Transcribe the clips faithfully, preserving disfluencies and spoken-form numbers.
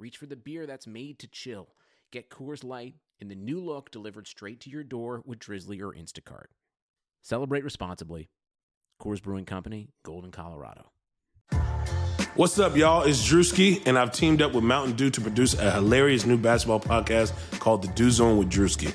reach for the beer that's made to chill. Get Coors Light in the new look delivered straight to your door with Drizzly or Instacart. Celebrate responsibly. Coors Brewing Company, Golden, Colorado. What's up, y'all? It's Drewski, and I've teamed up with Mountain Dew to produce a hilarious new basketball podcast called The Dew Zone with Drewski.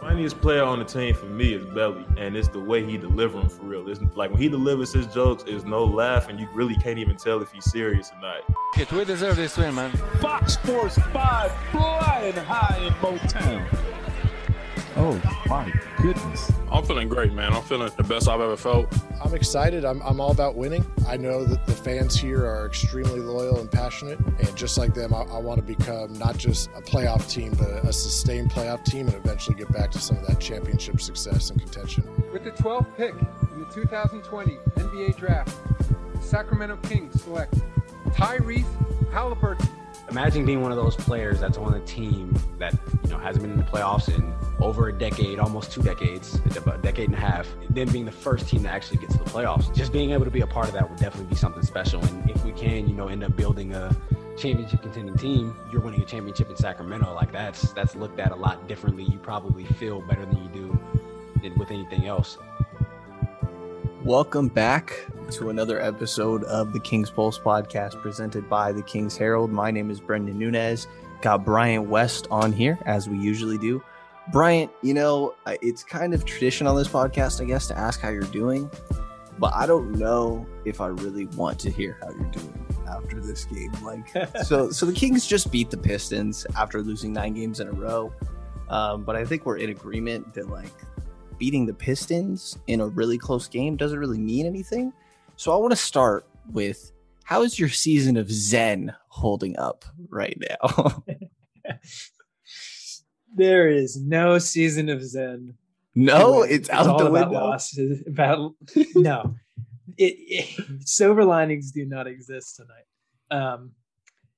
Funniest player on the team for me is Belly, and it's the way he delivers them for real. It's like when he delivers his jokes, there's no laugh, and you really can't even tell if he's serious or not. It, we deserve this win, man. Fox Force five, flying high in Motown. Oh my goodness! I'm feeling great, man. I'm feeling the best I've ever felt. I'm excited. I'm I'm all about winning. I know that the fans here are extremely loyal and passionate, and just like them, I, I want to become not just a playoff team, but a sustained playoff team, and eventually get back to some of that championship success and contention. With the twelfth pick in the two thousand twenty N B A Draft, the Sacramento Kings select Tyrese Halliburton. Imagine being one of those players that's on a team that, you know, hasn't been in the playoffs in over a decade, almost two decades, about a decade and a half, and then being the first team to actually get to the playoffs. Just being able to be a part of that would definitely be something special. And if we can, you know, end up building a championship contending team, you're winning a championship in Sacramento. Like that's that's looked at a lot differently. You probably feel better than you do than with anything else. Welcome back to another episode of the Kings Pulse podcast presented by the Kings Herald. My name is Brendan Nunez. Got Bryant West on here as we usually do. Bryant, you know, it's kind of tradition on this podcast, I guess, to ask how you're doing, but I don't know if I really want to hear how you're doing after this game. Like, so, so the Kings just beat the Pistons after losing nine games in a row. Um, but I think we're in agreement that, like, beating the Pistons in a really close game doesn't really mean anything. So I want to start with, how is your season of Zen holding up right now? There is no season of Zen. No, anyway, it's, it's out the window. Losses, about, no, it, it, silver linings do not exist tonight. Um,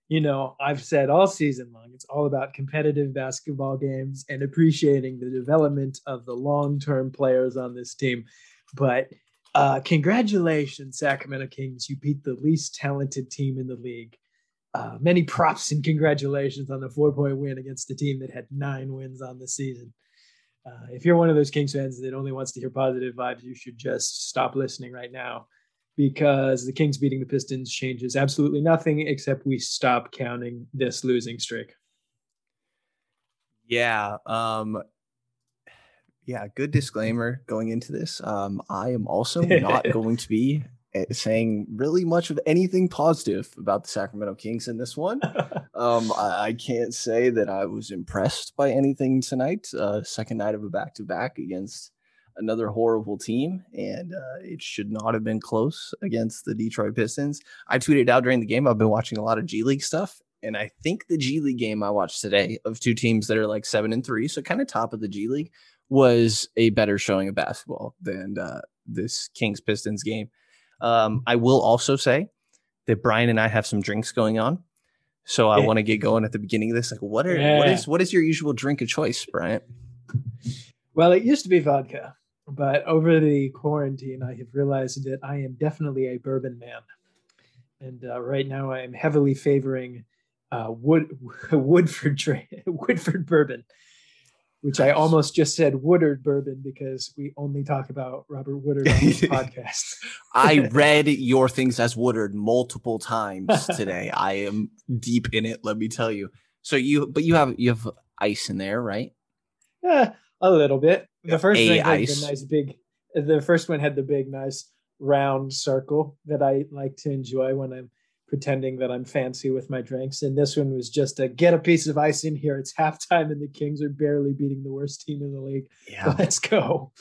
you know, I've said all season long, it's all about competitive basketball games and appreciating the development of the long-term players on this team. But uh, congratulations, Sacramento Kings. You beat the least talented team in the league. Uh, many props and congratulations on the four-point win against a team that had nine wins on the season. Uh, if you're one of those Kings fans that only wants to hear positive vibes, you should just stop listening right now, because the Kings beating the Pistons changes absolutely nothing except we stop counting this losing streak. Yeah. Um, yeah, good disclaimer going into this. Um, I am also not going to be saying really much of anything positive about the Sacramento Kings in this one. um, I, I can't say that I was impressed by anything tonight. Uh, second night of a back-to-back against another horrible team, and uh, it should not have been close against the Detroit Pistons. I tweeted out during the game, I've been watching a lot of G League stuff, and I think the G League game I watched today of two teams that are like seven and three, so kind of top of the G League, was a better showing of basketball than uh, this Kings Pistons game. Um, I will also say that Brian and I have some drinks going on, so I want to get going at the beginning of this. Like, what are yeah. what is what is your usual drink of choice, Brian? Well, it used to be vodka, but over the quarantine, I have realized that I am definitely a bourbon man. And uh, right now I am heavily favoring uh, Wood, Woodford Woodford bourbon, which I almost just said Woodard bourbon because we only talk about Robert Woodard on this podcast. I read your things as Woodard multiple times today. I am deep in it, let me tell you. So you, but you have, you have ice in there, right? Yeah, a little bit. The first a thing ice. Had the nice big. The first one had the big, nice round circle that I like to enjoy when I'm pretending that I'm fancy with my drinks. And this one was just a get a piece of ice in here. It's halftime and the Kings are barely beating the worst team in the league. Yeah. Let's go.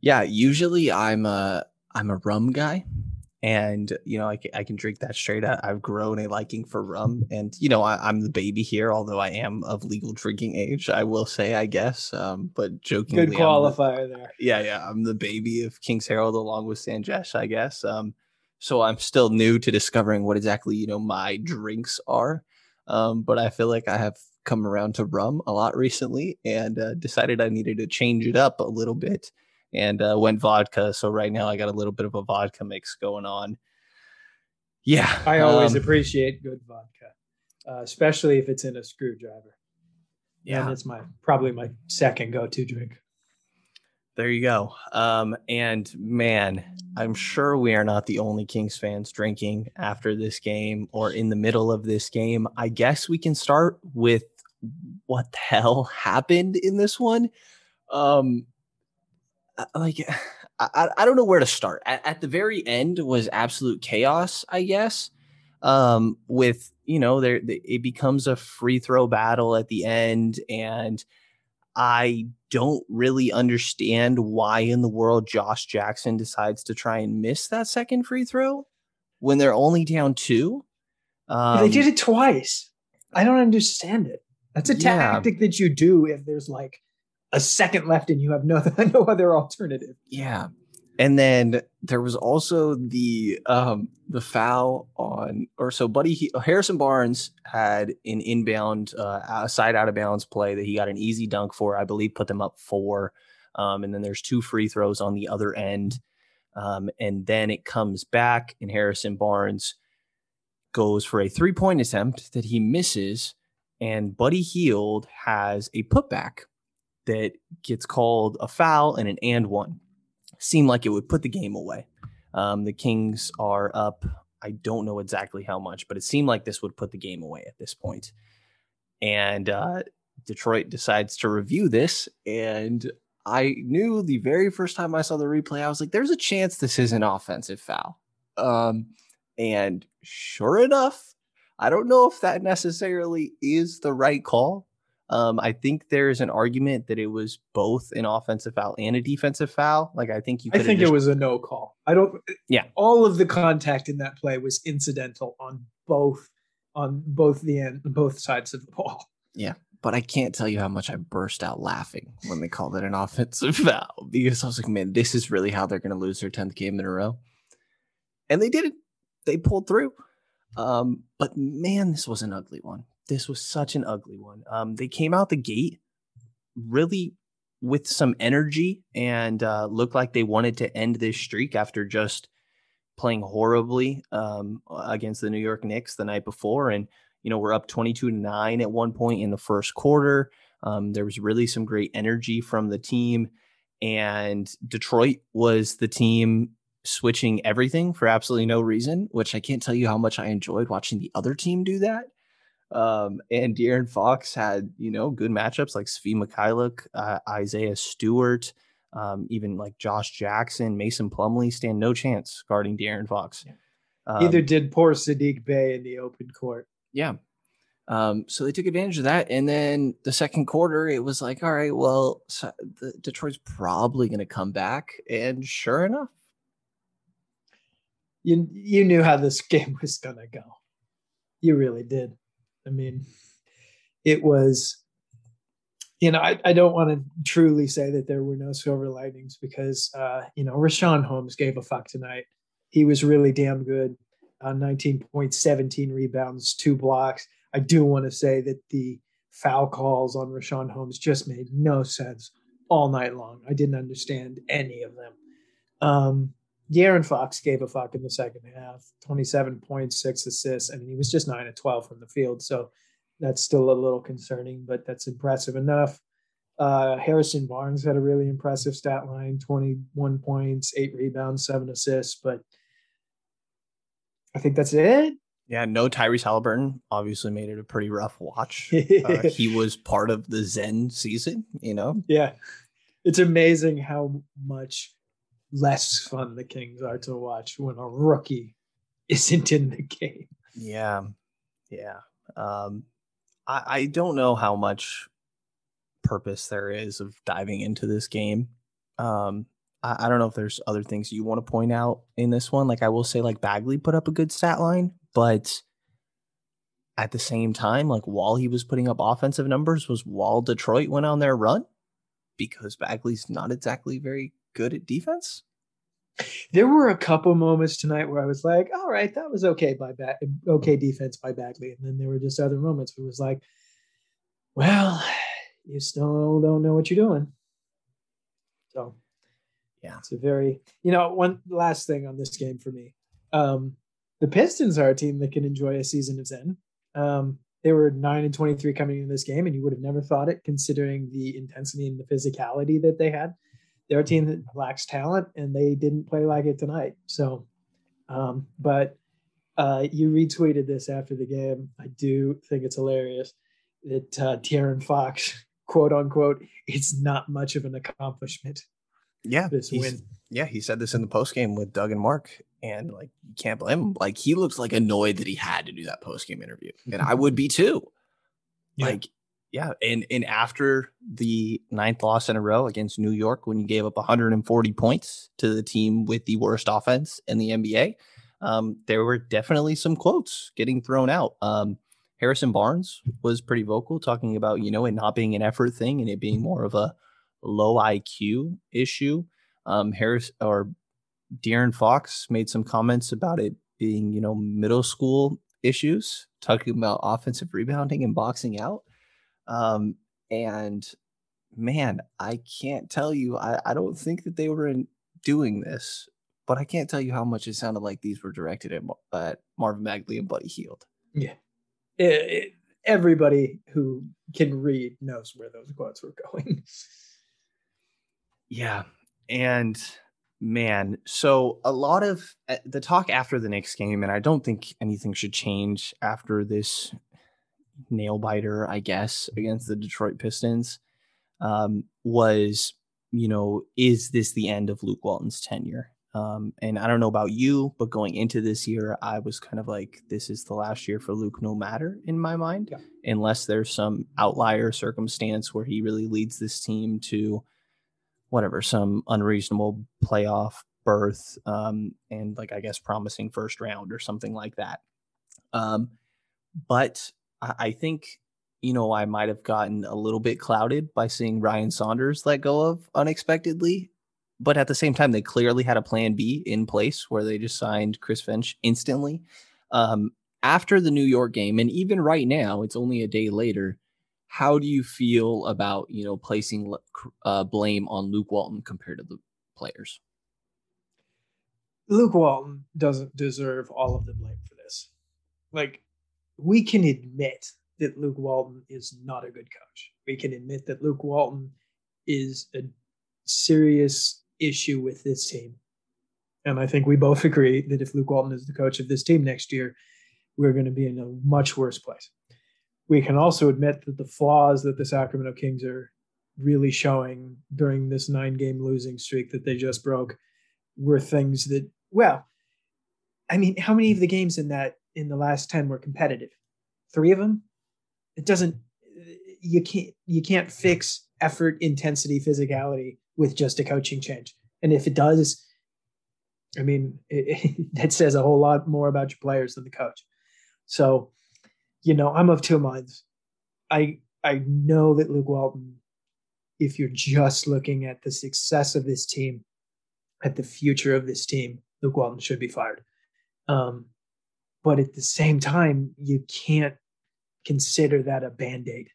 Yeah. Usually I'm a, I'm a rum guy and, you know, I can, I can drink that straight up. I've grown a liking for rum and, you know, I, I'm the baby here, although I am of legal drinking age, I will say, I guess. Um, but jokingly. Good qualifier the, there. Yeah. Yeah. I'm the baby of Kings Herald along with Sanjesh, I guess. Um, So I'm still new to discovering what exactly, you know, my drinks are. Um, but I feel like I have come around to rum a lot recently and uh, decided I needed to change it up a little bit and uh, went vodka. So right now I got a little bit of a vodka mix going on. Yeah. I always um, appreciate good vodka, uh, especially if it's in a screwdriver. Yeah. And it's my probably my second go-to drink. There you go. Um, and man, I'm sure we are not the only Kings fans drinking after this game or in the middle of this game. I guess we can start with what the hell happened in this one. Um, like, I, I don't know where to start. At, at the very end was absolute chaos, I guess. Um, with, you know, there it becomes a free throw battle at the end, and I don't really understand why in the world Josh Jackson decides to try and miss that second free throw when they're only down two. Um, yeah, they did it twice. I don't understand it. That's a yeah. tactic that you do if there's like a second left and you have no, no other alternative. Yeah. And then there was also the um, the foul on or so Buddy he, Harrison Barnes had an inbound uh, side out of bounds play that he got an easy dunk for, I believe, put them up four. Um, and then there's two free throws on the other end. Um, and then it comes back and Harrison Barnes goes for a three point attempt that he misses. And Buddy Hield has a putback that gets called a foul and an and one. Seemed like it would put the game away. Um, the Kings are up. I don't know exactly how much, but it seemed like this would put the game away at this point. And uh, Detroit decides to review this. And I knew the very first time I saw the replay, I was like, there's a chance this is an offensive foul. Um, and sure enough, I don't know if that necessarily is the right call. Um, I think there is an argument that it was both an offensive foul and a defensive foul. Like, I think you could I think just... it was a no call. I don't. Yeah. All of the contact in that play was incidental on both on both the end, both sides of the ball. Yeah. But I can't tell you how much I burst out laughing when they called it an offensive foul because I was like, man, this is really how they're going to lose their tenth game in a row. And they did it. They pulled through. Um, but man, this was an ugly one. This was such an ugly one. Um, they came out the gate really with some energy and uh, looked like they wanted to end this streak after just playing horribly um, against the New York Knicks the night before. And, you know, we're up twenty-two to nine at one point in the first quarter. Um, there was really some great energy from the team. And Detroit was the team switching everything for absolutely no reason, which I can't tell you how much I enjoyed watching the other team do that. Um, and De'Aaron Fox had, you know, good matchups like Svi Mykhailiuk, uh, Isaiah Stewart, um, even like Josh Jackson, Mason Plumlee stand no chance guarding De'Aaron Fox. Yeah. Um, Neither did poor Sadiq Bey in the open court. Yeah. Um, so they took advantage of that. And then the second quarter, it was like, all right, well, so the, Detroit's probably going to come back. And sure enough. You, you knew how this game was going to go. You really did. I mean, it was, you know, I, I don't want to truly say that there were no silver linings because, uh, you know, Rashawn Holmes gave a fuck tonight. He was really damn good on nineteen points, seventeen rebounds, two blocks. I do want to say that the foul calls on Rashawn Holmes just made no sense all night long. I didn't understand any of them. Um, De'Aaron Fox gave a fuck in the second half, twenty-seven points, six assists. I mean, he was just nine of twelve from the field, so that's still a little concerning, but that's impressive enough. Uh, Harrison Barnes had a really impressive stat line, twenty-one points, eight rebounds, seven assists, but I think that's it. Yeah, no Tyrese Halliburton obviously made it a pretty rough watch. Uh, he was part of the Zen season, you know? Yeah. It's amazing how much less fun the Kings are to watch when a rookie isn't in the game. Yeah. Yeah. Um, I, I don't know how much purpose there is of diving into this game. Um, I, I don't know if there's other things you want to point out in this one. Like I will say like Bagley put up a good stat line. But at the same time, like while he was putting up offensive numbers was while Detroit went on their run because Bagley's not exactly very good at defense. There were a couple moments tonight where I was like, all right, that was okay by ba- okay defense by Bagley. And then there were just other moments where it was like, well, you still don't know what you're doing. So, yeah, it's a very, you know, one last thing on this game for me. Um, The Pistons are a team that can enjoy a season of Zen. Um, they were nine and twenty-three coming into this game, and you would have never thought it considering the intensity and the physicality that they had. They're a team that lacks talent, and they didn't play like it tonight. So, um, but uh, you retweeted this after the game. I do think it's hilarious that uh, De'Aaron Fox, quote unquote, it's not much of an accomplishment. Yeah, this win. Yeah, he said this in the postgame with Doug and Mark. And like, you can't blame him. Like, he looks like annoyed that he had to do that post game interview, and I would be too. Yeah. Like, yeah. And and after the ninth loss in a row against New York, when you gave up one hundred forty points to the team with the worst offense in the N B A, um, there were definitely some quotes getting thrown out. Um, Harrison Barnes was pretty vocal talking about, you know, it not being an effort thing and it being more of a low I Q issue. Um, Harris or De'Aaron Fox made some comments about it being, you know, middle school issues, talking about offensive rebounding and boxing out. Um, and man, I can't tell you, I, I don't think that they were in doing this, but I can't tell you how much it sounded like these were directed at uh, Marvin Bagley and Buddy Hield. Yeah. It, it, everybody who can read knows where those quotes were going. Yeah. And man, so a lot of the talk after the next game, and I don't think anything should change after this nail biter, I guess, against the Detroit Pistons, um, was, you know, is this the end of Luke Walton's tenure? Um, and I don't know about you, but going into this year, I was kind of like, this is the last year for Luke, no matter in my mind, yeah. Unless there's some outlier circumstance where he really leads this team to whatever, some unreasonable playoff berth, um, and like, I guess, promising first round or something like that. Um, but I, I think, you know, I might have gotten a little bit clouded by seeing Ryan Saunders let go of unexpectedly. But at the same time, they clearly had a plan B in place where they just signed Chris Finch instantly. Um, after the New York game, and even right now, it's only a day later, how do you feel about, you know, placing uh, blame on Luke Walton compared to the players? Luke Walton doesn't deserve all of the blame for this. Like, we can admit that Luke Walton is not a good coach. We can admit that Luke Walton is a serious issue with this team. And I think we both agree that if Luke Walton is the coach of this team next year, we're going to be in a much worse place. We can also admit that the flaws that the Sacramento Kings are really showing during this nine-game losing streak that they just broke were things that, well, I mean, how many of the games in that in the last ten were competitive? Three of them? It doesn't you can't you can't fix effort, intensity, physicality with just a coaching change. And if it does, I mean, it, it, that says a whole lot more about your players than the coach. So, you know, I'm of two minds. I I know that Luke Walton, if you're just looking at the success of this team, at the future of this team, Luke Walton should be fired. Um, but at the same time, you can't consider that a Band-Aid.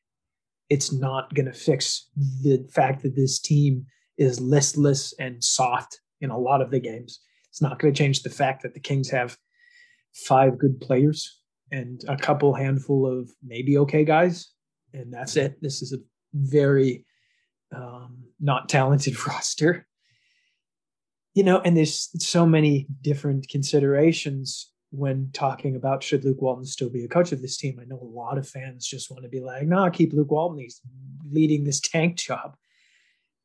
It's not going to fix the fact that this team is listless and soft in a lot of the games. It's not going to change the fact that the Kings have five good players and a couple handful of maybe okay guys, and that's it. This is a very um, not talented roster. You know, and there's so many different considerations when talking about should Luke Walton still be a coach of this team. I know a lot of fans just want to be like, nah, keep Luke Walton. He's leading this tank job.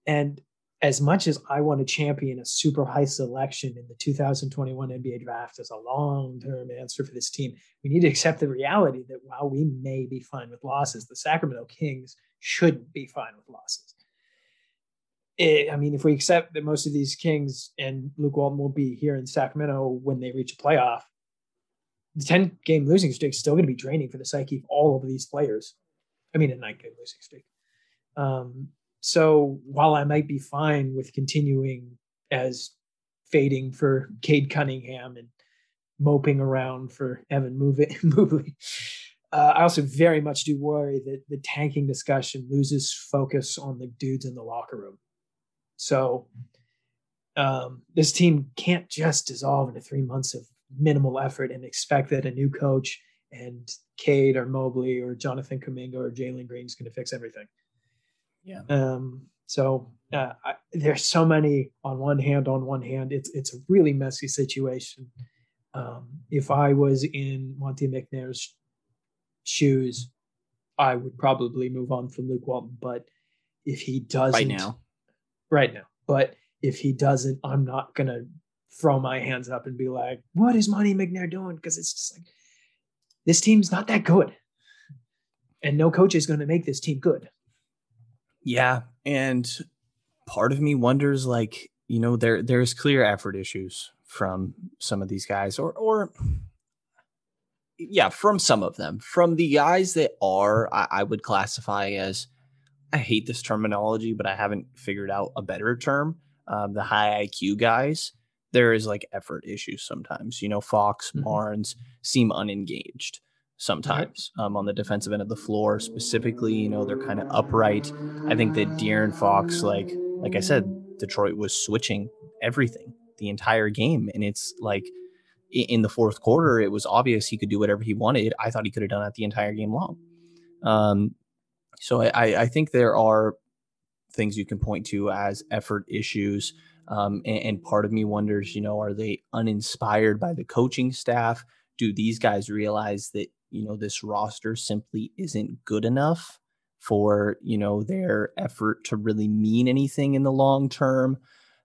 And as much as I want to champion a super high selection in the two thousand twenty-one N B A draft as a long-term answer for this team, we need to accept the reality that while we may be fine with losses, the Sacramento Kings shouldn't be fine with losses. It, I mean, if we accept that most of these Kings and Luke Walton will be here in Sacramento when they reach a playoff, the ten-game losing streak is still going to be draining for the psyche of all of these players. I mean, a nine-game losing streak. Um, So while I might be fine with continuing as fading for Cade Cunningham and moping around for Evan Mobley, uh, I also very much do worry that the tanking discussion loses focus on the dudes in the locker room. So um, this team can't just dissolve into three months of minimal effort and expect that a new coach and Cade or Mobley or Jonathan Kuminga or Jalen Green is going to fix everything. Yeah. Um, so uh, I, there's so many on one hand, on one hand, it's it's a really messy situation. Um, if I was in Monty McNair's shoes, I would probably move on from Luke Walton. But if he doesn't right now, right now, but if he doesn't, I'm not going to throw my hands up and be like, what is Monty McNair doing? Because it's just like, this team's not that good. And no coach is going to make this team good. Yeah, and part of me wonders, like, you know, there there's clear effort issues from some of these guys, or or yeah, from some of them, from the guys that are I, I would classify as, I hate this terminology, but I haven't figured out a better term. Um, the high I Q guys, there is like effort issues sometimes. You know, Fox, mm-hmm. Barnes seem unengaged. Sometimes um, on the defensive end of the floor specifically, you know, they're kind of upright. I think that De'Aaron Fox, like, like I said, Detroit was switching everything the entire game. And it's like in the fourth quarter, it was obvious he could do whatever he wanted. I thought he could have done that the entire game long. Um, so I, I think there are things you can point to as effort issues. Um, and, and part of me wonders, you know, are they uninspired by the coaching staff? Do these guys realize that, you know, this roster simply isn't good enough for, you know, their effort to really mean anything in the long term?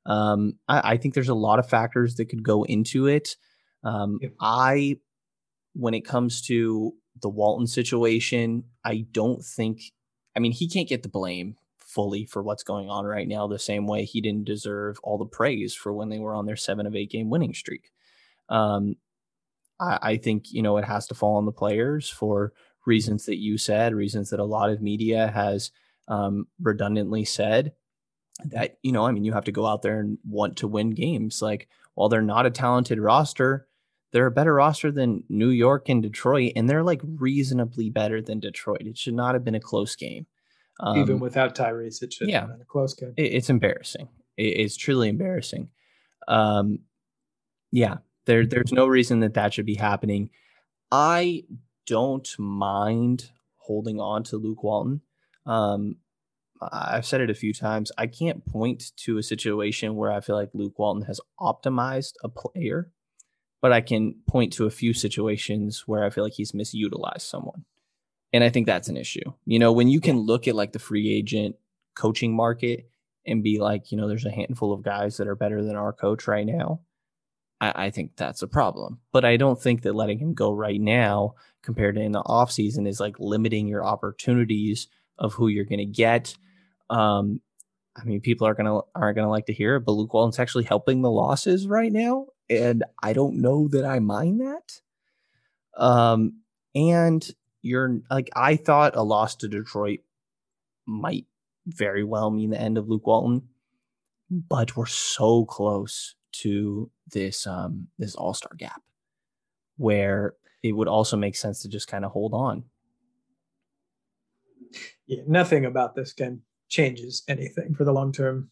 Um, I, I think there's a lot of factors that could go into it. Um, yeah. I, when it comes to the Walton situation, I don't think, I mean, he can't get the blame fully for what's going on right now, the same way he didn't deserve all the praise for when they were on their seven of eight game winning streak. Um, I think, you know, it has to fall on the players for reasons that you said, reasons that a lot of media has um, redundantly said that, you know, I mean, you have to go out there and want to win games. Like, while they're not a talented roster, they're a better roster than New York and Detroit, and they're like reasonably better than Detroit. It should not have been a close game. Um, Even without Tyrese, it should yeah, have been a close game. It's embarrassing. It's truly embarrassing. Um, yeah. There, there's no reason that that should be happening. I don't mind holding on to Luke Walton. Um, I've said it a few times. I can't point to a situation where I feel like Luke Walton has optimized a player, but I can point to a few situations where I feel like he's misutilized someone. And I think that's an issue. You know, when you can look at like the free agent coaching market and be like, you know, there's a handful of guys that are better than our coach right now. I think that's a problem, but I don't think that letting him go right now compared to in the offseason is like limiting your opportunities of who you're going to get. Um, I mean, people are going to, aren't going to like to hear it, but Luke Walton's actually helping the losses right now. And I don't know that I mind that. Um, and you're like, I thought a loss to Detroit might very well mean the end of Luke Walton, but we're so close to this um this all-star gap where it would also make sense to just kind of hold on. Yeah, nothing about this game changes anything for the long-term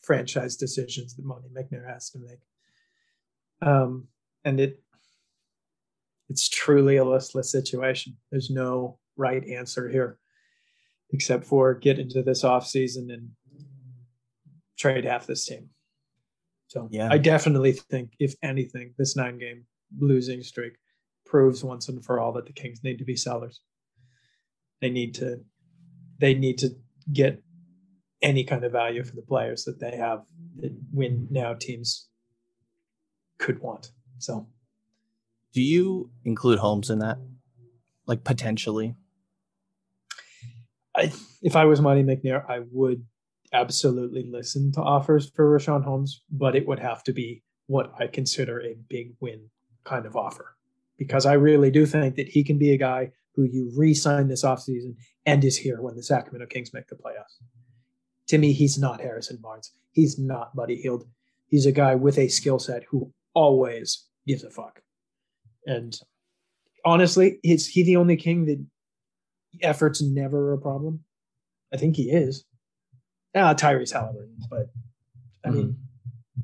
franchise decisions that Monty McNair has to make. Um, and it it's truly a listless situation. There's no right answer here except for get into this offseason and trade half this team. So yeah. I definitely think, if anything, this nine-game losing streak proves once and for all that the Kings need to be sellers. They need to, they need to get any kind of value for the players that they have that win now teams could want. So, do you include Holmes in that? Like potentially, I, if I was Monty McNair, I would absolutely listen to offers for Rashawn Holmes, but it would have to be what I consider a big win kind of offer, because I really do think that he can be a guy who you re-sign this offseason and is here when the Sacramento Kings make the playoffs. To me, he's not Harrison Barnes. He's not Buddy Hield. He's a guy with a skill set who always gives a fuck. And honestly, is he the only King that effort's never a problem? I think he is. Ah, Tyrese Halliburton, but I mean, mm-hmm.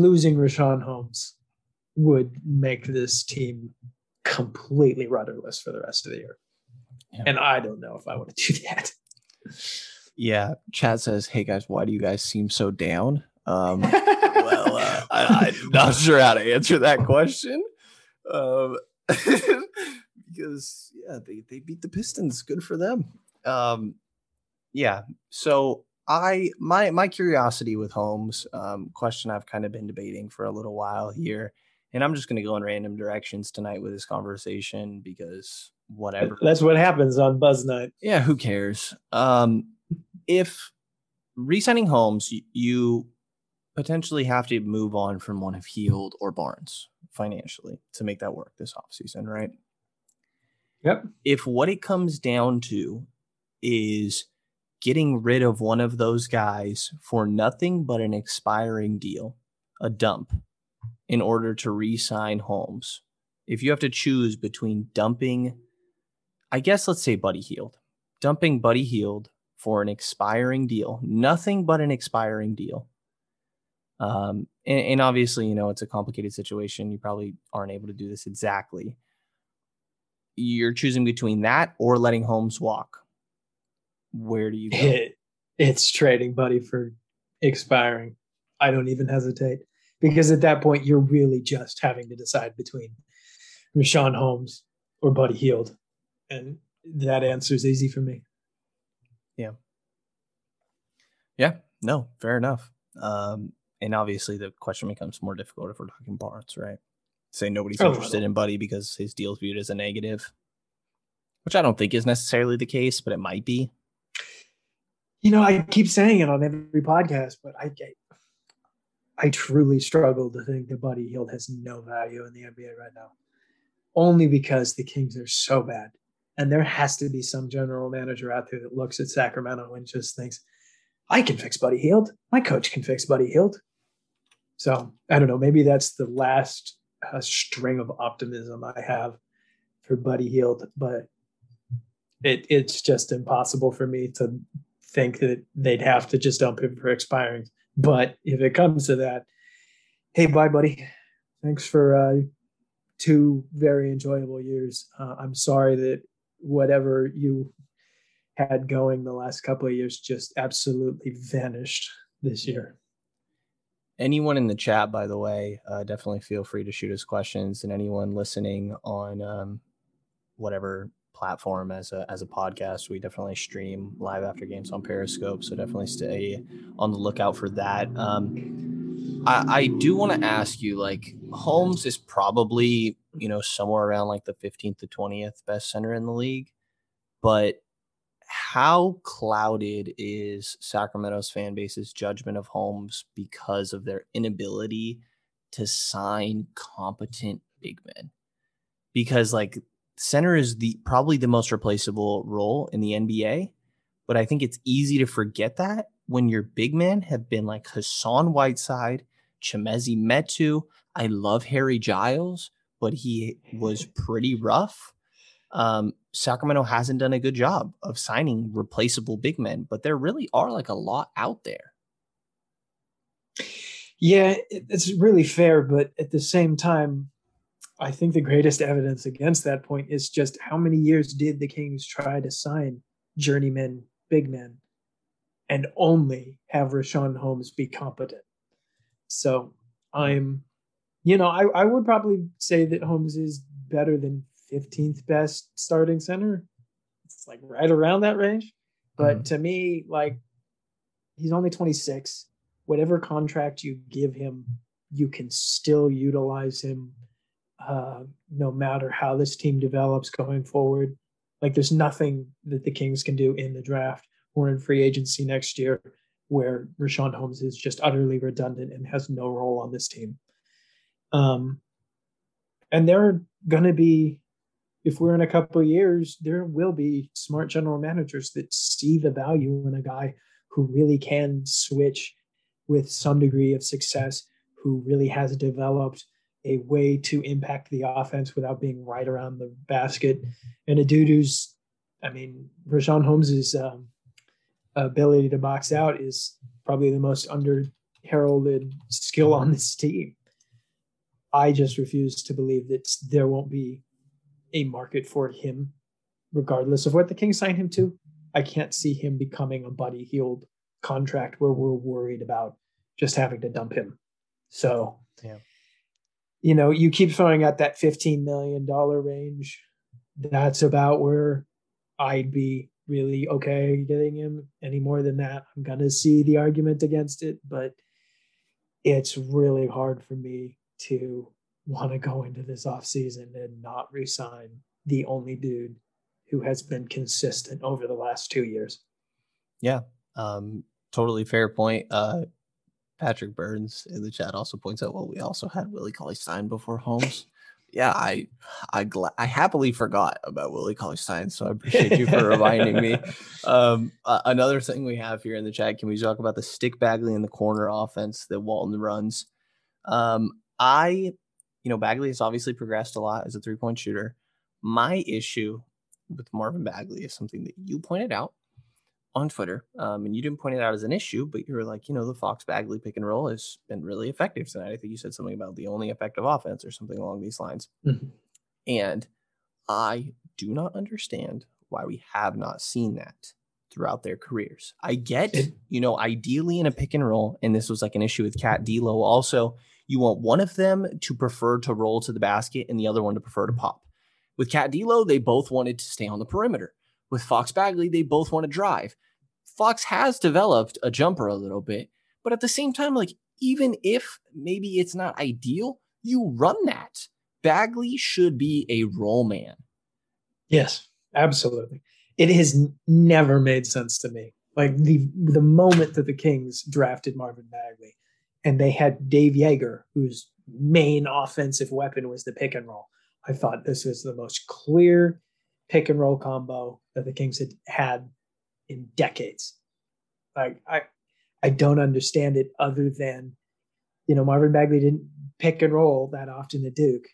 losing Rashawn Holmes would make this team completely rudderless for the rest of the year. Yeah. And I don't know if I want to do that. Yeah. Chad says, hey guys, why do you guys seem so down? Um, well, uh, I, I'm not sure how to answer that question. Um, because yeah, they, they beat the Pistons. Good for them. Um, yeah. So I, my, my curiosity with Holmes, um, question I've kind of been debating for a little while here. And I'm just going to go in random directions tonight with this conversation because whatever. That's what happens on Buzz Night. Yeah, who cares? Um, if re-signing Holmes, you potentially have to move on from one of Hield or Barnes financially to make that work this offseason, right? Yep. If what it comes down to is getting rid of one of those guys for nothing but an expiring deal, a dump, in order to re-sign Holmes, if you have to choose between dumping, I guess let's say Buddy Hield, dumping Buddy Hield for an expiring deal, nothing but an expiring deal. Um, and, and obviously, you know, it's a complicated situation. You probably aren't able to do this exactly. You're choosing between that or letting Holmes walk. Where do you go? It, it's trading Buddy for expiring. I don't even hesitate. Because at that point, you're really just having to decide between Rashawn Holmes or Buddy Hield. And that answer is easy for me. Yeah. Yeah. No, fair enough. Um, and obviously, the question becomes more difficult if we're talking Barnes, right? Say nobody's oh, interested in Buddy because his deal's viewed as a negative, which I don't think is necessarily the case, but it might be. You know, I keep saying it on every podcast, but I get I truly struggle to think that Buddy Hield has no value in the N B A right now, only because the Kings are so bad. And there has to be some general manager out there that looks at Sacramento and just thinks, I can fix Buddy Hield. My coach can fix Buddy Hield. So I don't know. Maybe that's the last uh, string of optimism I have for Buddy Hield, but it it's just impossible for me to think that they'd have to just dump him for expiring. But if it comes to that, hey, bye, buddy. Thanks for uh, two very enjoyable years. Uh, I'm sorry that whatever you had going the last couple of years just absolutely vanished this year. Anyone in the chat, by the way, uh, definitely feel free to shoot us questions. And anyone listening on um, whatever platform as a as a podcast, we definitely stream live after games on Periscope, so definitely stay on the lookout for that. um i i do want to ask you, like, Holmes is probably, you know, somewhere around like the fifteenth to twentieth best center in the league, but how clouded is Sacramento's fan base's judgment of Holmes because of their inability to sign competent big men? Because like center is the probably the most replaceable role in the N B A, but I think it's easy to forget that when your big men have been like Hassan Whiteside, Chimezie Metu. I love Harry Giles, but he was pretty rough. Um, Sacramento hasn't done a good job of signing replaceable big men, but there really are like a lot out there. Yeah, it's really fair, but at the same time, I think the greatest evidence against that point is just how many years did the Kings try to sign journeymen, big men, and only have Rashawn Holmes be competent. So I'm you know, I, I would probably say that Holmes is better than fifteenth best starting center. It's like right around that range. But mm-hmm. to me, like, he's only twenty-six. Whatever contract you give him, you can still utilize him uh, no matter how this team develops going forward. Like, there's nothing that the Kings can do in the draft or in free agency next year where Rashawn Holmes is just utterly redundant and has no role on this team. Um, and there are going to be, if we're in a couple of years, there will be smart general managers that see the value in a guy who really can switch with some degree of success, who really has developed a way to impact the offense without being right around the basket. And a dude who's, I mean, Rashawn Holmes's um, ability to box out is probably the most under-heralded skill on this team. I just refuse to believe that there won't be a market for him, regardless of what the Kings sign him to. I can't see him becoming a Buddy Hield contract where we're worried about just having to dump him. So, yeah. You know, you keep throwing out that fifteen million dollars range. That's about where I'd be really okay getting him. Any more than that, I'm going to see the argument against it, but it's really hard for me to want to go into this offseason and not re-sign the only dude who has been consistent over the last two years. Yeah, um, totally fair point. Uh, Patrick Burns in the chat also points out, well, we also had Willie Cauley-Stein before Holmes. Yeah, I I, gla- I happily forgot about Willie Cauley-Stein, so I appreciate you for reminding me. Um, uh, another thing we have here in the chat, can we talk about the stick Bagley in the corner offense that Walton runs? Um, I, you know, Bagley has obviously progressed a lot as a three-point shooter. My issue with Marvin Bagley is something that you pointed out on Twitter, um, and you didn't point it out as an issue, but you were like, you know, the Fox Bagley pick and roll has been really effective tonight. I think you said something about the only effective offense or something along these lines. Mm-hmm. And I do not understand why we have not seen that throughout their careers. I get, you know, ideally in a pick and roll, and this was like an issue with Cat D'Lo also, you want one of them to prefer to roll to the basket and the other one to prefer to pop. With Cat D'Lo, they both wanted to stay on the perimeter. With Fox Bagley, they both want to drive. Fox has developed a jumper a little bit, but at the same time, like, even if maybe it's not ideal, you run that. Bagley should be a roll man. Yes, absolutely. It has never made sense to me. Like, the the moment that the Kings drafted Marvin Bagley and they had Dave Yeager, whose main offensive weapon was the pick and roll, I thought this was the most clear pick and roll combo that the Kings had had in decades. Like, I, I don't understand it other than, you know, Marvin Bagley didn't pick and roll that often at Duke.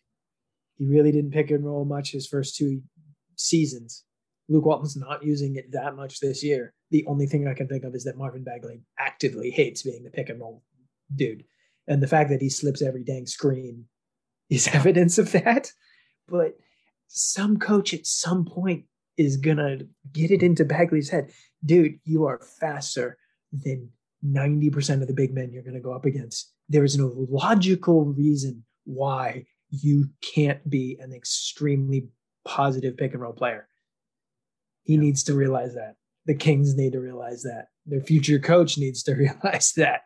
He really didn't pick and roll much his first two seasons. Luke Walton's not using it that much this year. The only thing I can think of is that Marvin Bagley actively hates being the pick and roll dude. And the fact that he slips every dang screen is evidence of that. But some coach at some point is going to get it into Bagley's head. Dude, you are faster than ninety percent of the big men you're going to go up against. There is no logical reason why you can't be an extremely positive pick and roll player. He yeah. needs to realize that. The Kings need to realize that. Their future coach needs to realize that.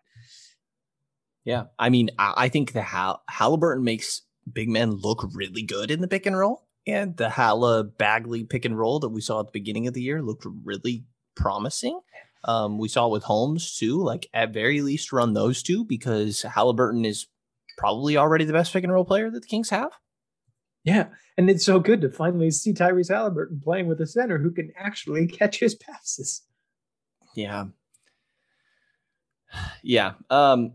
Yeah. I mean, I think the Hall- Halliburton makes big men look really good in the pick and roll, and the Halla Bagley pick and roll that we saw at the beginning of the year looked really promising. Um, we saw with Holmes too, like at very least run those two, because Halliburton is probably already the best pick and roll player that the Kings have. Yeah. And it's so good to finally see Tyrese Halliburton playing with a center who can actually catch his passes. Yeah. Yeah. Um,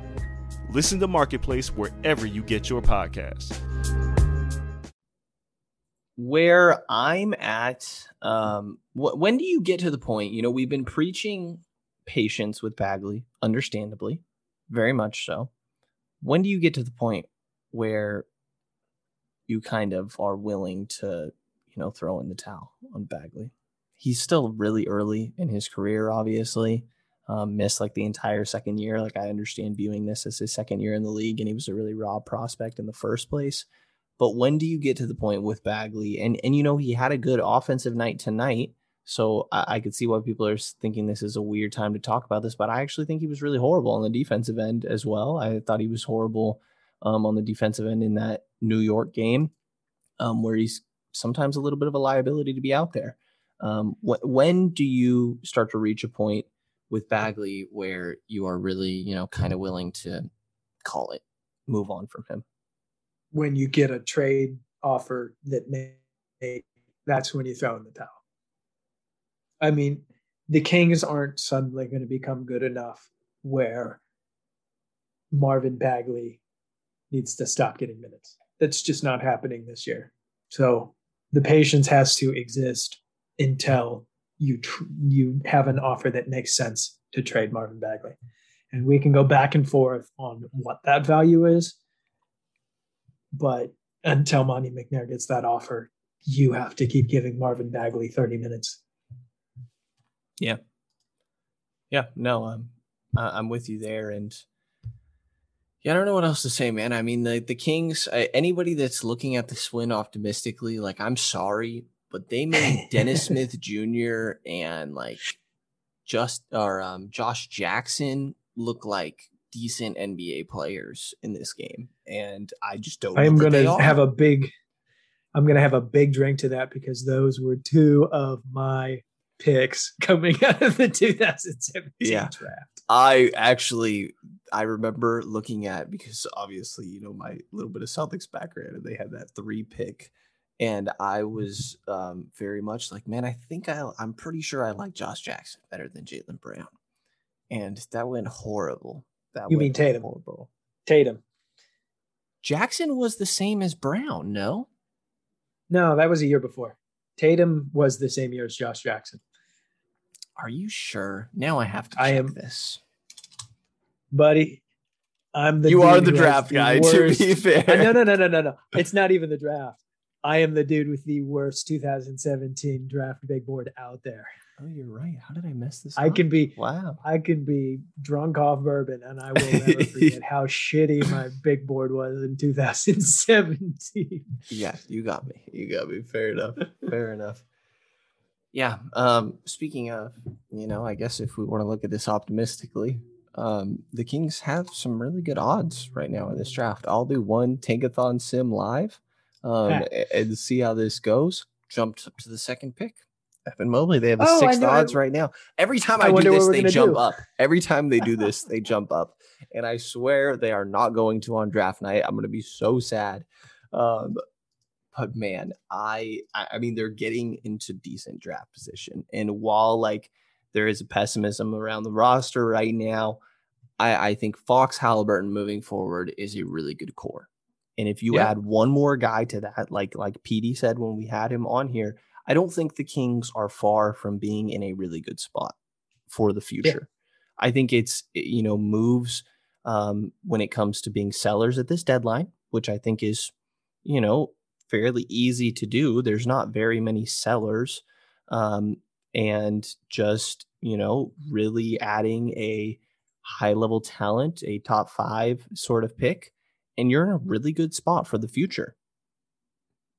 Listen to Marketplace wherever you get your podcasts. where I'm at, um, wh- when do you get to the point, you know, we've been preaching patience with Bagley, understandably, very much so. When do you get to the point where you kind of are willing to, you know, throw in the towel on Bagley? He's still really early in his career, obviously. Um, missed like the entire second year. Like, I understand viewing this as his second year in the league, and he was a really raw prospect in the first place. But when do you get to the point with Bagley? And, and you know, he had a good offensive night tonight, so I, I could see why people are thinking this is a weird time to talk about this, but I actually think he was really horrible on the defensive end as well. I thought he was horrible um, on the defensive end in that New York game, um, where he's sometimes a little bit of a liability to be out there. Um, wh- when do you start to reach a point with Bagley where you are really, you know, kind of willing to call it, move on from him? When you get a trade offer that may, that's when you throw in the towel. I mean, the Kings aren't suddenly going to become good enough where Marvin Bagley needs to stop getting minutes. That's just not happening this year. So the patience has to exist until you tr- you have an offer that makes sense to trade Marvin Bagley. And we can go back and forth on what that value is, but until Monty McNair gets that offer, you have to keep giving Marvin Bagley thirty minutes. Yeah. Yeah, no, I'm, I'm with you there. And yeah, I don't know what else to say, man. I mean, the, the Kings, anybody that's looking at this win optimistically, like, I'm sorry, but they made Dennis Smith Junior and like just or um, Josh Jackson look like decent N B A players in this game, and I just don't. I am going to have a big. I'm going to have a big drink to that, because those were two of my picks coming out of the two thousand seventeen yeah. draft. I actually I remember looking at, because obviously, you know, my little bit of Celtics background, and they had that three pick. And I was um, very much like, man, I think I, I'm pretty sure I like Josh Jackson better than Jaylen Brown. And that went horrible. That you went mean Tatum? Horrible. Tatum. Jackson was the same as Brown, no? No, that was a year before. Tatum was the same year as Josh Jackson. Are you sure? Now I have to check I am, this. Buddy, I'm the You are the draft guy, the to be fair. No, no, no, no, no, no. It's not even the draft. I am the dude with the worst two thousand seventeen draft big board out there. Oh, you're right. How did I mess this I up? I can be wow. I can be drunk off bourbon, and I will never forget how shitty my big board was in two thousand seventeen. Yeah, you got me. You got me. Fair enough. Fair enough. Yeah. Um, speaking of, you know, I guess if we want to look at this optimistically, um, the Kings have some really good odds right now in this draft. I'll do one Tankathon Sim live. Um, and see how this goes. Jumped up to the second pick. Evan Mobley, they have the oh, sixth odds right now. Every time I, I do this, they jump do. up. Every time they do this, they jump up. And I swear they are not going to on draft night. I'm going to be so sad. Um, but man, I, I mean, they're getting into decent draft position. And while like there is a pessimism around the roster right now, I, I think Fox, Halliburton moving forward is a really good core. And if you yeah. add one more guy to that, like like P D said when we had him on here, I don't think the Kings are far from being in a really good spot for the future. Yeah. I think it's, you know, moves um, when it comes to being sellers at this deadline, which I think is, you know, fairly easy to do. There's not very many sellers, um, and just, you know, really adding a high level talent, a top five sort of pick. And you're in a really good spot for the future.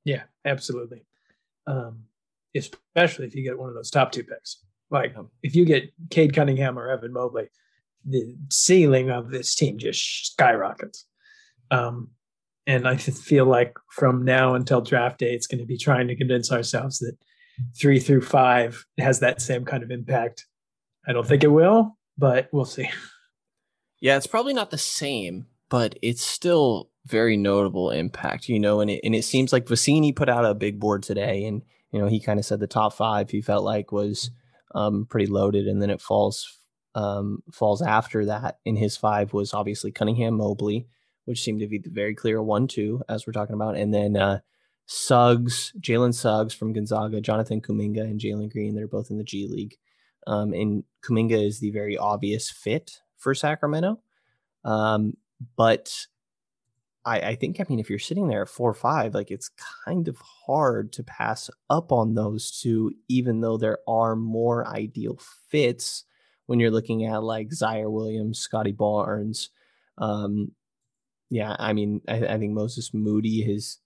Yeah, absolutely. Um, especially if you get one of those top two picks. Like, um, if you get Cade Cunningham or Evan Mobley, the ceiling of this team just skyrockets. Um, and I feel like from now until draft day, it's going to be trying to convince ourselves that three through five has that same kind of impact. I don't think it will, but we'll see. Yeah, it's probably not the same, but it's still very notable impact, you know, and it, and it seems like Vecini put out a big board today, and, you know, he kind of said the top five he felt like was um, pretty loaded. And then it falls, um, falls after that. In his five was obviously Cunningham, Mobley, which seemed to be the very clear one, two, as we're talking about. And then uh, Suggs, Jalen Suggs from Gonzaga, Jonathan Kuminga, and Jalen Green. They're both in the G League. Um, and Kuminga is the very obvious fit for Sacramento. Um, but I, I think, I mean, if you're sitting there at four or five, like, it's kind of hard to pass up on those two, even though there are more ideal fits when you're looking at like Zaire Williams, Scotty Barnes. Um, yeah, I mean, I, I think Moses Moody has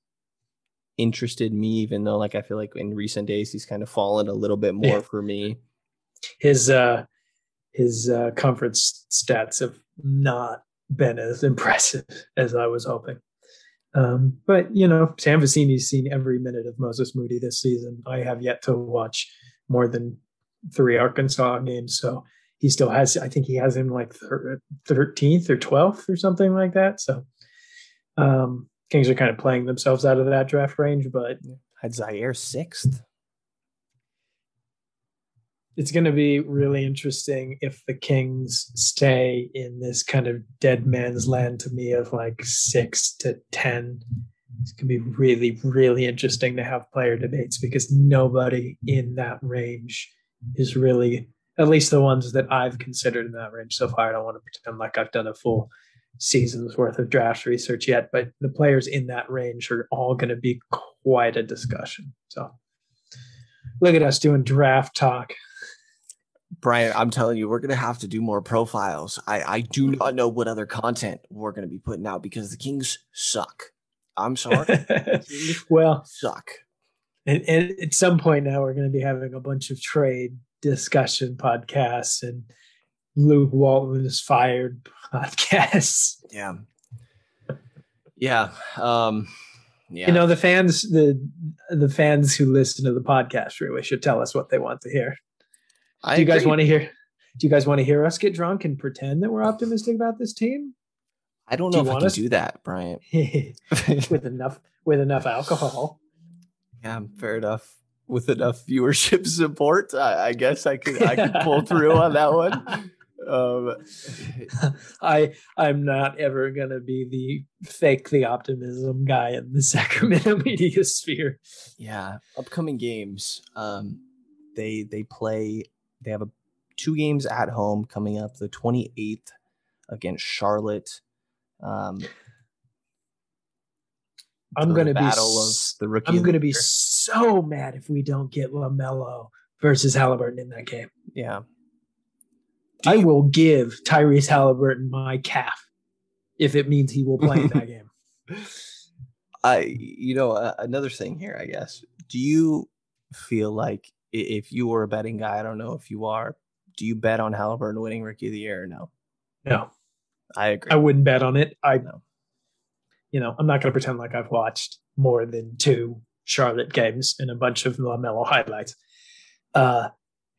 interested me, even though, like, I feel like in recent days he's kind of fallen a little bit more yeah. for me. His uh, his uh, conference stats have not been as impressive as I was hoping. Um, but, you know, Sam Vecini's seen every minute of Moses Moody this season. I have yet to watch more than three Arkansas games. So he still has, I think he has him like thirteenth or twelfth or something like that. So um, Kings are kind of playing themselves out of that draft range, but had Zaire sixth. It's going to be really interesting if the Kings stay in this kind of dead man's land to me of like six to ten. It's going to be really, really interesting to have player debates because nobody in that range is really, at least the ones that I've considered in that range so far. I don't want to pretend like I've done a full season's worth of draft research yet, but the players in that range are all going to be quite a discussion. So look at us doing draft talk. Brian, I'm telling you, we're going to have to do more profiles. I, I do not know what other content we're going to be putting out because the Kings suck. I'm sorry. Well, suck. And, and at some point now, we're going to be having a bunch of trade discussion podcasts and Luke Walton is fired podcasts. Yeah. Yeah. Um, yeah. You know, the fans, the the fans who listen to the podcast really should tell us what they want to hear. I do you guys agree. want to hear? Do you guys want to hear us get drunk and pretend that we're optimistic about this team? I don't know do if I can us? do that, Bryant. with enough with enough alcohol. Yeah, fair enough. With enough viewership support, I, I guess I could I could pull through on that one. Um, I I'm not ever gonna be the fake the optimism guy in the Sacramento media sphere. Yeah, upcoming games. Um, they they play. They have a, two games at home coming up the twenty-eighth against Charlotte. Um, I'm going to be s- the rookie I'm going to be so mad if we don't get LaMelo versus Halliburton in that game. Yeah. Do I you- will give Tyrese Halliburton my calf if it means he will play in that game. I you know uh, another thing here, I guess. Do you feel like if you were a betting guy, I don't know if you are, do you bet on Halliburton winning Rookie of the Year or no? No. I agree. I wouldn't bet on it. I know. You know, I'm not going to pretend like I've watched more than two Charlotte games and a bunch of LaMelo highlights. Uh,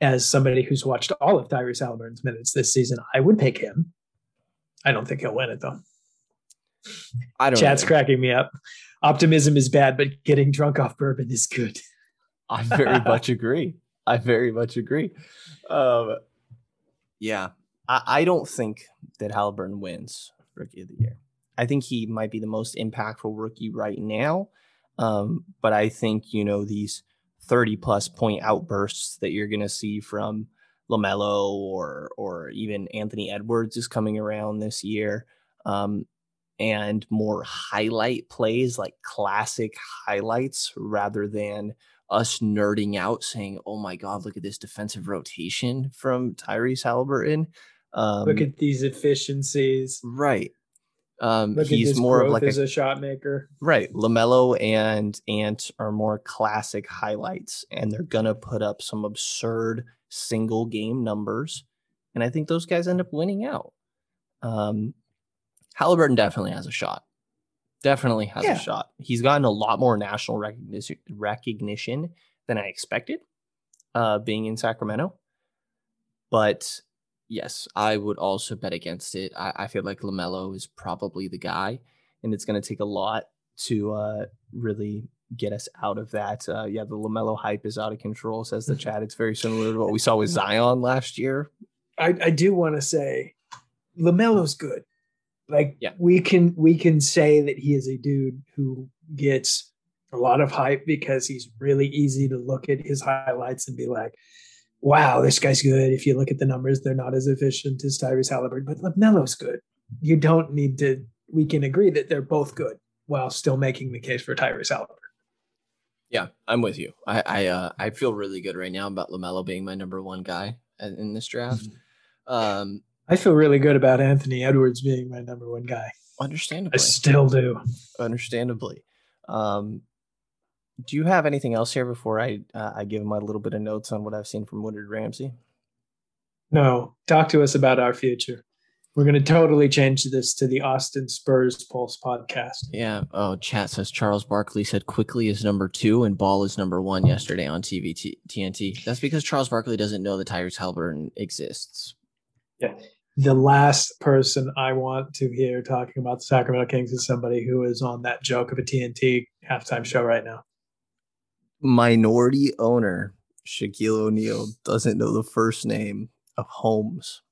as somebody who's watched all of Tyrese Halliburton's minutes this season, I would pick him. I don't think he'll win it, though. I don't Chad's know. cracking me up. Optimism is bad, but getting drunk off bourbon is good. I very much agree. I very much agree. Um, yeah. I, I don't think that Halliburton wins Rookie of the Year. I think he might be the most impactful rookie right now. Um, but I think, you know, these thirty plus point outbursts that you're going to see from LaMelo or, or even Anthony Edwards is coming around this year. Um, and more highlight plays, like classic highlights, rather than us nerding out saying, oh my God, look at this defensive rotation from Tyrese Halliburton. Um, look at these efficiencies. Right. Um, Look he's at his more of like as a, a shot maker, right? LaMelo and Ant are more classic highlights, and they're gonna put up some absurd single game numbers, and I think those guys end up winning out. Um, Halliburton definitely has a shot. Definitely has yeah. a shot. He's gotten a lot more national recognition recognition than I expected, uh, being in Sacramento, but. Yes, I would also bet against it. I, I feel like LaMelo is probably the guy, and it's going to take a lot to uh, really get us out of that. Uh, yeah, the LaMelo hype is out of control, says the chat. It's very similar to what we saw with Zion last year. I, I do want to say LaMelo's good. Like yeah. we can we can say that he is a dude who gets a lot of hype because he's really easy to look at his highlights and be like, wow, this guy's good. If you look at the numbers, they're not as efficient as Tyrese Halliburton, but LaMelo's good. You don't need to, we can agree that they're both good while still making the case for Tyrese Halliburton. Yeah, I'm with you. I I, uh, I feel really good right now about LaMelo being my number one guy in this draft. Mm-hmm. Um, I feel really good about Anthony Edwards being my number one guy. Understandably. I still do. Understandably. Um, do you have anything else here before I uh, I give my little bit of notes on what I've seen from Woodard Ramsey? No. Talk to us about our future. We're going to totally change this to the Austin Spurs Pulse podcast. Yeah. Oh, chat says Charles Barkley said Quickly is number two and Ball is number one yesterday on T V T N T. That's because Charles Barkley doesn't know that Tyrese Halliburton exists. Yeah. The last person I want to hear talking about the Sacramento Kings is somebody who is on that joke of a T N T halftime show right now. Minority owner Shaquille O'Neal doesn't know the first name of Holmes.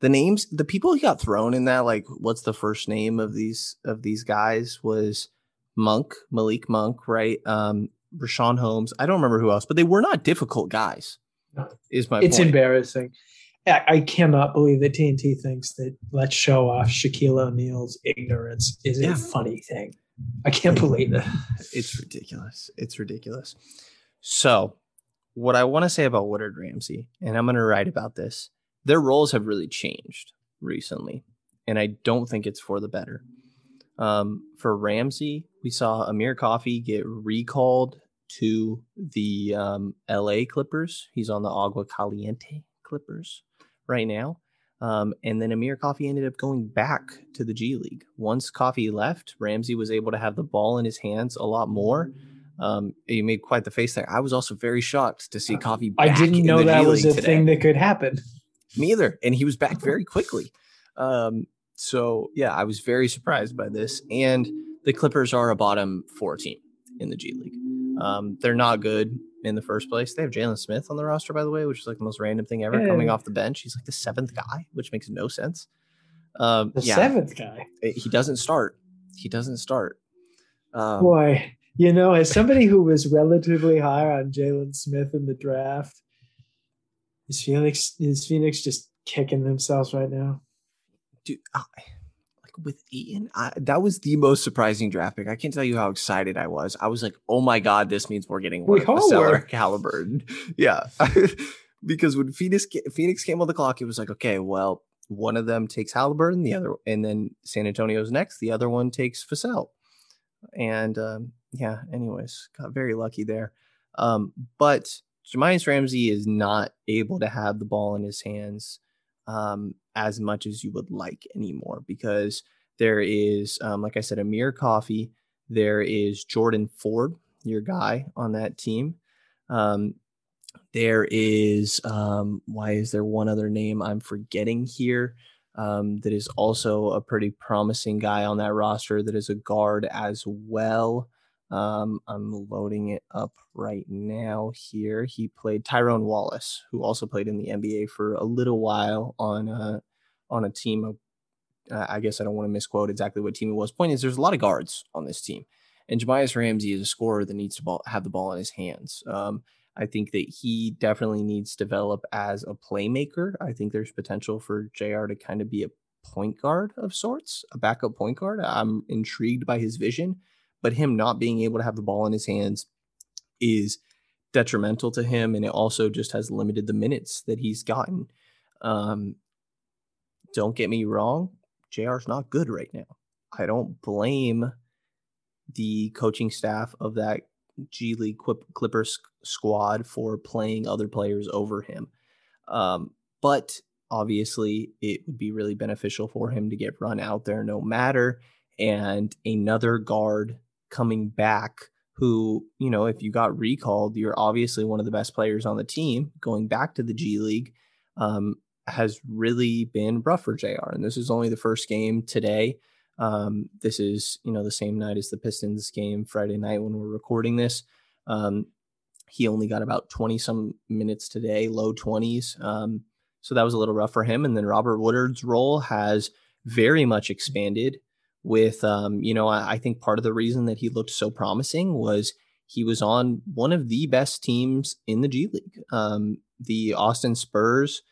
The names, the people who got thrown in that, like, what's the first name of these of these guys was Monk, Malik Monk, right? Um, Rashawn Holmes. I don't remember who else, but they were not difficult guys. Is my it's point. Embarrassing. I cannot believe that T N T thinks that let's show off Shaquille O'Neal's ignorance is yeah. a funny thing. I can't believe it. It's ridiculous. It's ridiculous. So what I want to say about Woodard Ramsey, and I'm going to write about this, their roles have really changed recently, and I don't think it's for the better. Um, for Ramsey, we saw Amir Coffey get recalled to the um, L A Clippers. He's on the Agua Caliente Clippers right now. Um, and then Amir Coffey ended up going back to the G League. Once Coffey left, Ramsey was able to have the ball in his hands a lot more. Um, he made quite the face there. I was also very shocked to see Coffey back. I didn't know that was a thing that could happen. Me either. And he was back very quickly. Um, so, yeah, I was very surprised by this. And the Clippers are a bottom four team in the G League. Um, they're not good in the first place. They have Jalen Smith on the roster, by the way, which is like the most random thing ever, hey. coming off the bench. He's like the seventh guy, which makes no sense. Um, the yeah. seventh guy. He doesn't start. He doesn't start. Um, Boy, you know, as somebody who was relatively high on Jalen Smith in the draft, is Phoenix is Phoenix just kicking themselves right now? Dude, I, like with Eaton, I, that was the most surprising draft pick. I can't tell you how excited I was. I was like, "Oh my god, this means we're getting one of Halliburton." Yeah, because when Phoenix Phoenix came on the clock, it was like, "Okay, well, one of them takes Halliburton, the other, and then San Antonio's next. The other one takes Vassell." And um, yeah, anyways, got very lucky there, um, but. Jahmi'us Ramsey is not able to have the ball in his hands um, as much as you would like anymore because there is, um, like I said, Amir Coffey. There is Jordan Ford, your guy on that team. Um, there is, um, why is there one other name I'm forgetting here um, that is also a pretty promising guy on that roster that is a guard as well. Um, I'm loading it up right now here. He played Tyrone Wallace, who also played in the N B A for a little while on a, on a team. Of, uh, I guess I don't want to misquote exactly what team it was. Point is, there's a lot of guards on this team. And Jahmi'us Ramsey is a scorer that needs to ball, have the ball in his hands. Um, I think that he definitely needs to develop as a playmaker. I think there's potential for J R to kind of be a point guard of sorts, a backup point guard. I'm intrigued by his vision. But him not being able to have the ball in his hands is detrimental to him. And it also just has limited the minutes that he's gotten. Um, don't get me wrong. J R's not good right now. I don't blame the coaching staff of that G League Clippers squad for playing other players over him. Um, but obviously it would be really beneficial for him to get run out there no matter. And another guard coming back who, you know, if you got recalled, you're obviously one of the best players on the team going back to the G League, um, has really been rough for J R. And this is only the first game today. Um, this is, you know, the same night as the Pistons game Friday night when we're recording this. Um, he only got about twenty some minutes today, low twenties. Um, so that was a little rough for him. And then Robert Woodard's role has very much expanded with, um, you know, I, I think part of the reason that he looked so promising was he was on one of the best teams in the G League. Um, the Austin Spurs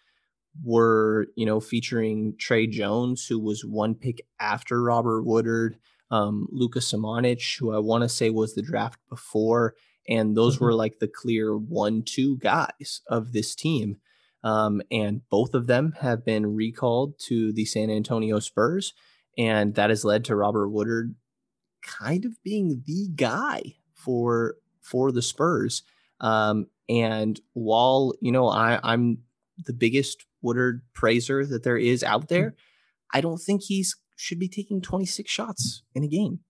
were, you know, featuring Trey Jones, who was one pick after Robert Woodard, um, Luka Samanic, who I want to say was the draft before. And those mm-hmm. were like the clear one, two guys of this team. Um, and both of them have been recalled to the San Antonio Spurs. And that has led to Robert Woodard kind of being the guy for, for the Spurs. Um, and while, you know, I, I'm the biggest Woodard praiser that there is out there, I don't think he's should be taking twenty-six shots in a game.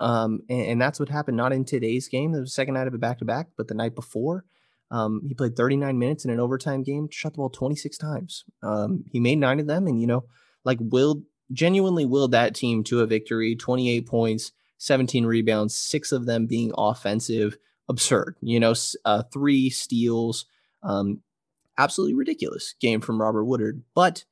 Um, and, and that's what happened, not in today's game. It was the second night of a back-to-back, but the night before. Um, he played thirty-nine minutes in an overtime game, shot the ball twenty-six times. Um, he made nine of them and, you know, like willed, genuinely willed that team to a victory, twenty-eight points, seventeen rebounds, six of them being offensive. Absurd, you know, uh, three steals. Um, absolutely ridiculous game from Robert Woodard. But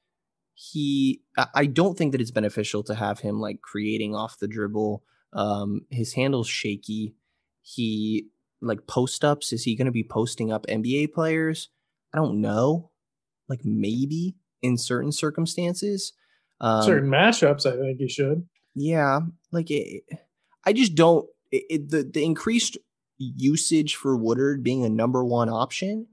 he, I don't think that it's beneficial to have him like creating off the dribble. Um, his handle's shaky. He, like post-ups, is he going to be posting up N B A players? I don't know. Like maybe in certain circumstances. Um, certain matchups, I think he should. Yeah. Like it, I just don't, it, it, the, the increased usage for Woodard being a number one option,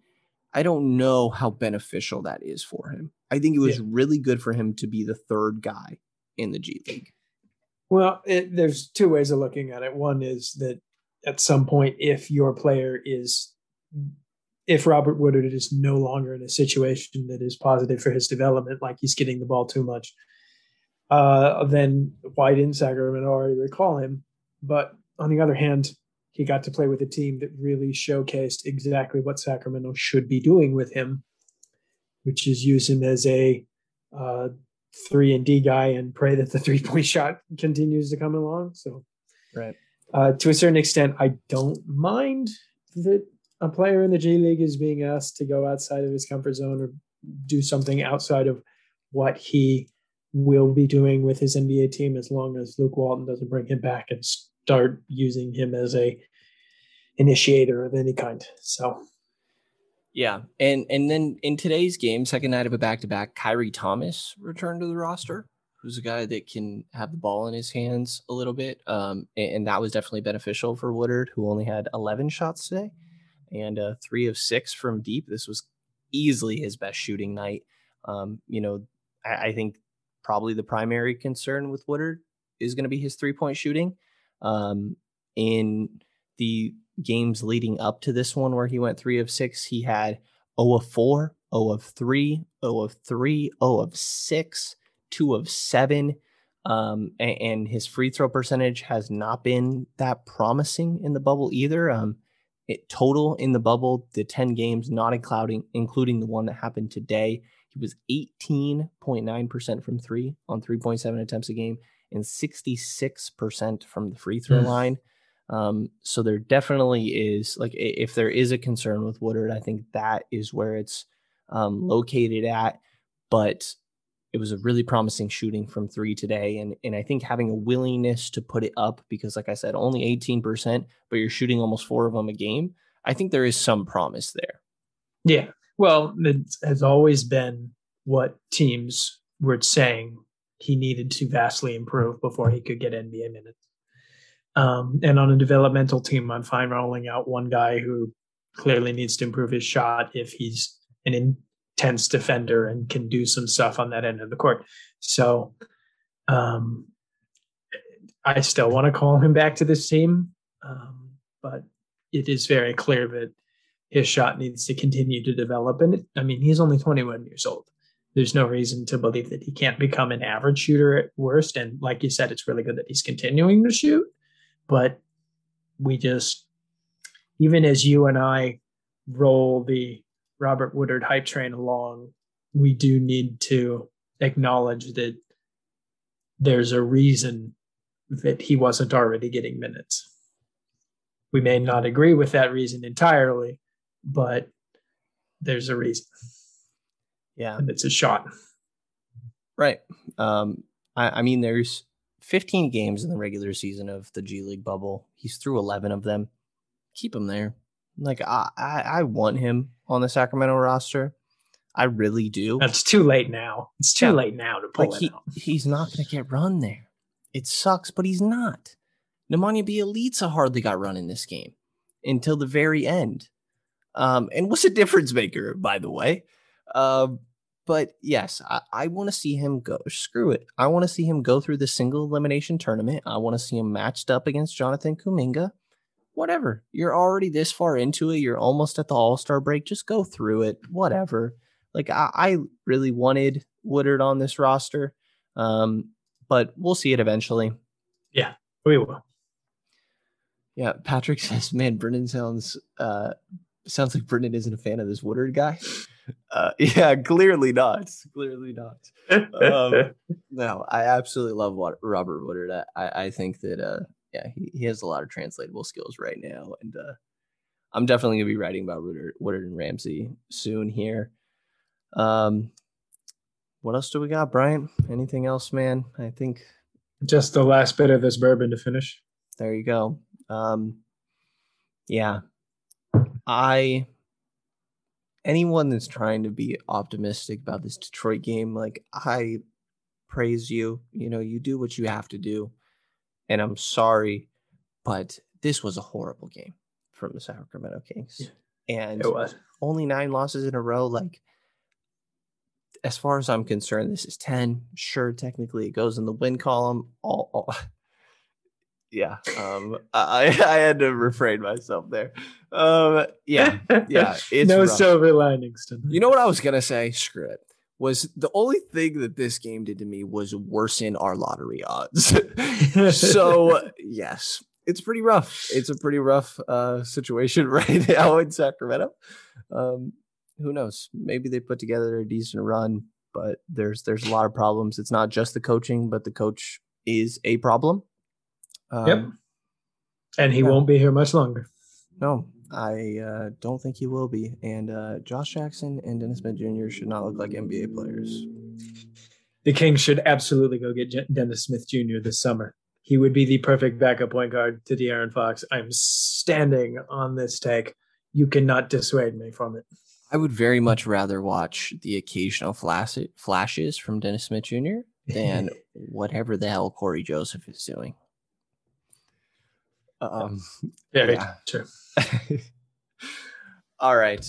I don't know how beneficial that is for him. I think it was yeah. really good for him to be the third guy in the G League. Well, it, there's two ways of looking at it. One is that at some point, if your player is, if Robert Woodard is no longer in a situation that is positive for his development, like he's getting the ball too much, uh, then why didn't Sacramento already recall him? But on the other hand, he got to play with a team that really showcased exactly what Sacramento should be doing with him, which is use him as a uh, three and D guy and pray that the three point shot continues to come along. So, right. Uh, to a certain extent, I don't mind that a player in the G League is being asked to go outside of his comfort zone or do something outside of what he will be doing with his N B A team, as long as Luke Walton doesn't bring him back and start using him as a initiator of any kind. So, yeah. And, and then in today's game, second night of a back-to-back, Kyrie Thomas returned to the roster, who's a guy that can have the ball in his hands a little bit. Um, and, and that was definitely beneficial for Woodard, who only had eleven shots today and uh, three of six from deep. This was easily his best shooting night. Um, you know, I, I think probably the primary concern with Woodard is going to be his three-point shooting. Um, in the games leading up to this one where he went three of six, he had zero of four, zero of three, zero of three, zero of six. Two of seven, um, and, and his free throw percentage has not been that promising in the bubble either. Um, it total in the bubble, the ten games, not including including the one that happened today, he was eighteen point nine percent from three on three point seven attempts a game and sixty-six percent from the free throw line. Um, so there definitely is, like, if there is a concern with Woodard, I think that is where it's um, located at, but it was a really promising shooting from three today. And, and I think having a willingness to put it up, because like I said, only eighteen percent, but you're shooting almost four of them a game. I think there is some promise there. Yeah. Well, it has always been what teams were saying he needed to vastly improve before he could get N B A minutes. Um, and on a developmental team, I'm fine rolling out one guy who clearly needs to improve his shot if he's an in, tense defender and can do some stuff on that end of the court. So um, I still want to call him back to this team, um, but it is very clear that his shot needs to continue to develop. And it, I mean, he's only twenty-one years old. There's no reason to believe that he can't become an average shooter at worst. And like you said, it's really good that he's continuing to shoot, but we just, even as you and I roll the Robert Woodard hype train along, we do need to acknowledge that there's a reason that he wasn't already getting minutes. We may not agree with that reason entirely, but there's a reason. Yeah. And it's a shot. Right. Um, I, I mean, there's fifteen games in the regular season of the G League bubble. He's through eleven of them. Keep him there. Like, I, I, I want him on the Sacramento roster. I really do. That's too late now. It's too yeah. late now to pull like it he, out. He's not going to get run there. It sucks, but he's not. Nemanja Bjelica hardly got run in this game until the very end. Um, and was a difference maker, by the way. Um, but yes, I, I want to see him go. Screw it. I want to see him go through the single elimination tournament. I want to see him matched up against Jonathan Kuminga. Whatever. You're already this far into it. You're almost at the All-Star break. Just go through it. Whatever. Like, I, I really wanted Woodard on this roster, um, but we'll see it eventually. Yeah, we will. Yeah, Patrick says, man, Brendan sounds uh, sounds like Brendan isn't a fan of this Woodard guy. Uh, yeah, clearly not. Clearly not. Um, no, I absolutely love Robert Woodard. I, I think that, uh, yeah, he, he has a lot of translatable skills right now. And uh, I'm definitely going to be writing about Woodard, Woodard and Ramsey soon here. Um, what else do we got, Brian? Anything else, man? I think just the last bit of this bourbon to finish. There you go. Um, yeah, I, anyone that's trying to be optimistic about this Detroit game, like, I praise you, you know, you do what you have to do, and I'm sorry, but this was a horrible game from the Sacramento Kings, and it was only nine losses in a row. Like, as far as I'm concerned, this is ten. Sure, technically it goes in the win column. All, all. Yeah, um, I, I had to refrain myself there. Um, yeah, yeah. It's no rough. Silver linings to me. You know what I was going to say? Screw it. Was the only thing that this game did to me was worsen our lottery odds. So, yes, it's pretty rough. It's a pretty rough uh, situation right now in Sacramento. Um Who knows? Maybe they put together a decent run, but there's there's a lot of problems. It's not just the coaching, but the coach is a problem. Um, yep. And he yeah. won't be here much longer. No, I uh, don't think he will be. And uh, Josh Jackson and Dennis Smith Junior should not look like N B A players. The Kings should absolutely go get J- Dennis Smith Junior this summer. He would be the perfect backup point guard to De'Aaron Fox. I'm standing on this take. You cannot dissuade me from it. I would very much rather watch the occasional flash- flashes from Dennis Smith Junior than whatever the hell Corey Joseph is doing. Um, very yeah. true. All right.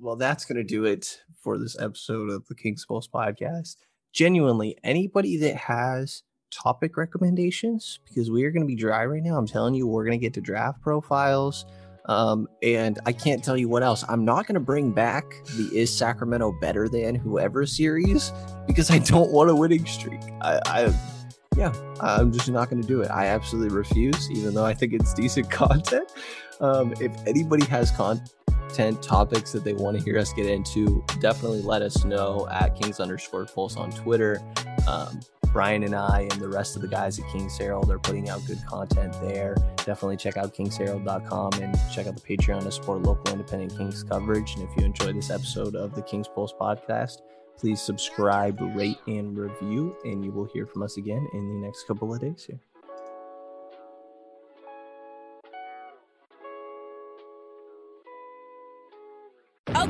Well, that's going to do it for this episode of the Kings Pulse Podcast. Genuinely, anybody that has topic recommendations, because we are going to be dry right now. I'm telling you, we're going to get to draft profiles. Um, and I can't tell you what else. I'm not going to bring back the Is Sacramento Better Than Whoever series because I don't want a winning streak. I, I yeah, I'm just not going to do it. I absolutely refuse, even though I think it's decent content. Um, if anybody has content topics that they want to hear us get into, definitely let us know at Kings underscore Pulse on Twitter. Um, Brian and I and the rest of the guys at Kings Herald are putting out good content there. Definitely check out kings herald dot com and check out the Patreon to support local independent Kings coverage. And if you enjoyed this episode of the Kings Pulse Podcast, please subscribe, rate, and review. And you will hear from us again in the next couple of days here.